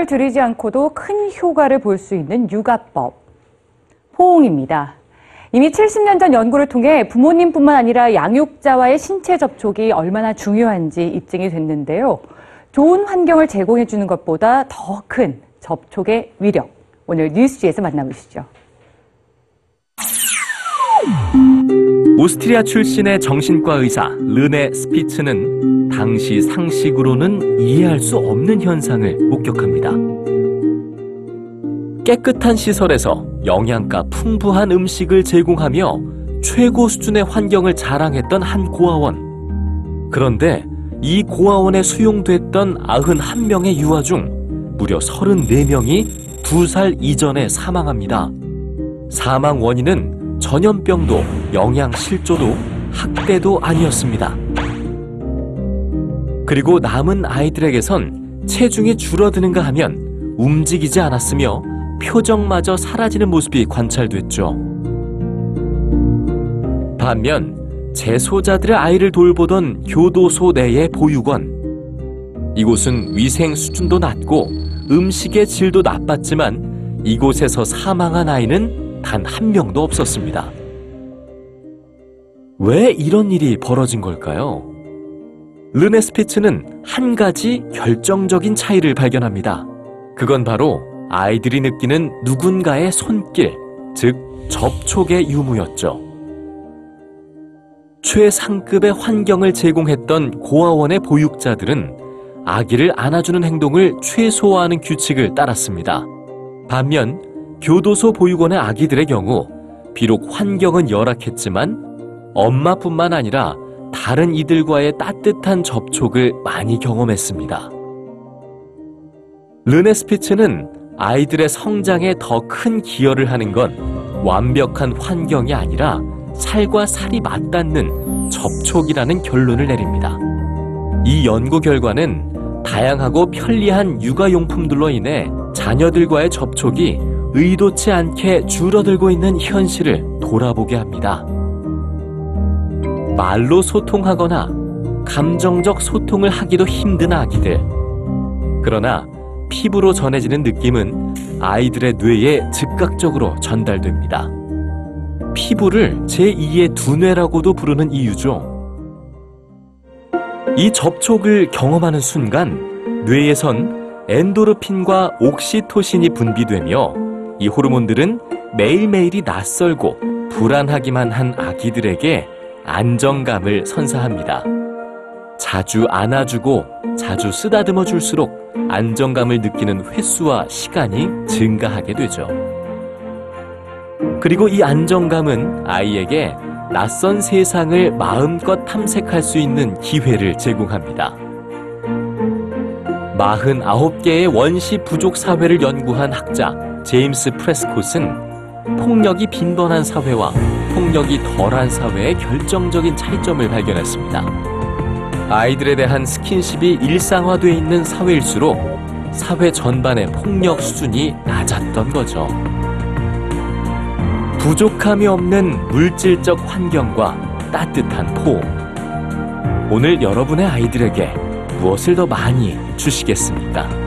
힘을 들이지 않고도 큰 효과를 볼 수 있는 육아법, 포옹입니다. 이미 70년 전 연구를 통해 부모님뿐만 아니라 양육자와의 신체 접촉이 얼마나 중요한지 입증이 됐는데요. 좋은 환경을 제공해주는 것보다 더 큰 접촉의 위력, 오늘 뉴스G에서 만나보시죠. 오스트리아 출신의 정신과 의사 르네 스피츠는 당시 상식으로는 이해할 수 없는 현상을 목격합니다. 깨끗한 시설에서 영양가 풍부한 음식을 제공하며 최고 수준의 환경을 자랑했던 한 고아원. 그런데 이 고아원에 수용됐던 91명의 유아 중 무려 34명이 2살 이전에 사망합니다. 사망 원인은 전염병도 영양실조도 학대도 아니었습니다. 그리고 남은 아이들에게선 체중이 줄어드는가 하면 움직이지 않았으며 표정마저 사라지는 모습이 관찰됐죠. 반면 재소자들의 아이를 돌보던 교도소 내의 보육원. 이곳은 위생 수준도 낮고 음식의 질도 나빴지만 이곳에서 사망한 아이는 단 한 명도 없었습니다. 왜 이런 일이 벌어진 걸까요? 르네 스피츠는 한 가지 결정적인 차이를 발견합니다. 그건 바로 아이들이 느끼는 누군가의 손길, 즉 접촉의 유무였죠. 최상급의 환경을 제공했던 고아원의 보육자들은 아기를 안아주는 행동을 최소화하는 규칙을 따랐습니다. 반면 교도소 보육원의 아기들의 경우 비록 환경은 열악했지만 엄마뿐만 아니라 다른 이들과의 따뜻한 접촉을 많이 경험했습니다. 르네 스피츠는 아이들의 성장에 더 큰 기여를 하는 건 완벽한 환경이 아니라 살과 살이 맞닿는 접촉이라는 결론을 내립니다. 이 연구 결과는 다양하고 편리한 육아용품들로 인해 자녀들과의 접촉이 의도치 않게 줄어들고 있는 현실을 돌아보게 합니다. 말로 소통하거나 감정적 소통을 하기도 힘든 아기들. 그러나 피부로 전해지는 느낌은 아이들의 뇌에 즉각적으로 전달됩니다. 피부를 제2의 두뇌라고도 부르는 이유죠. 이 접촉을 경험하는 순간 뇌에선 엔도르핀과 옥시토신이 분비되며 이 호르몬들은 매일매일이 낯설고 불안하기만 한 아기들에게 안정감을 선사합니다. 자주 안아주고 자주 쓰다듬어 줄수록 안정감을 느끼는 횟수와 시간이 증가하게 되죠. 그리고 이 안정감은 아이에게 낯선 세상을 마음껏 탐색할 수 있는 기회를 제공합니다. 49개의 원시 부족 사회를 연구한 학자 제임스 프레스콧은 폭력이 빈번한 사회와 폭력이 덜한 사회의 결정적인 차이점을 발견했습니다. 아이들에 대한 스킨십이 일상화돼 있는 사회일수록 사회 전반의 폭력 수준이 낮았던 거죠. 부족함이 없는 물질적 환경과 따뜻한 포옹. 오늘 여러분의 아이들에게 무엇을 더 많이 주시겠습니까?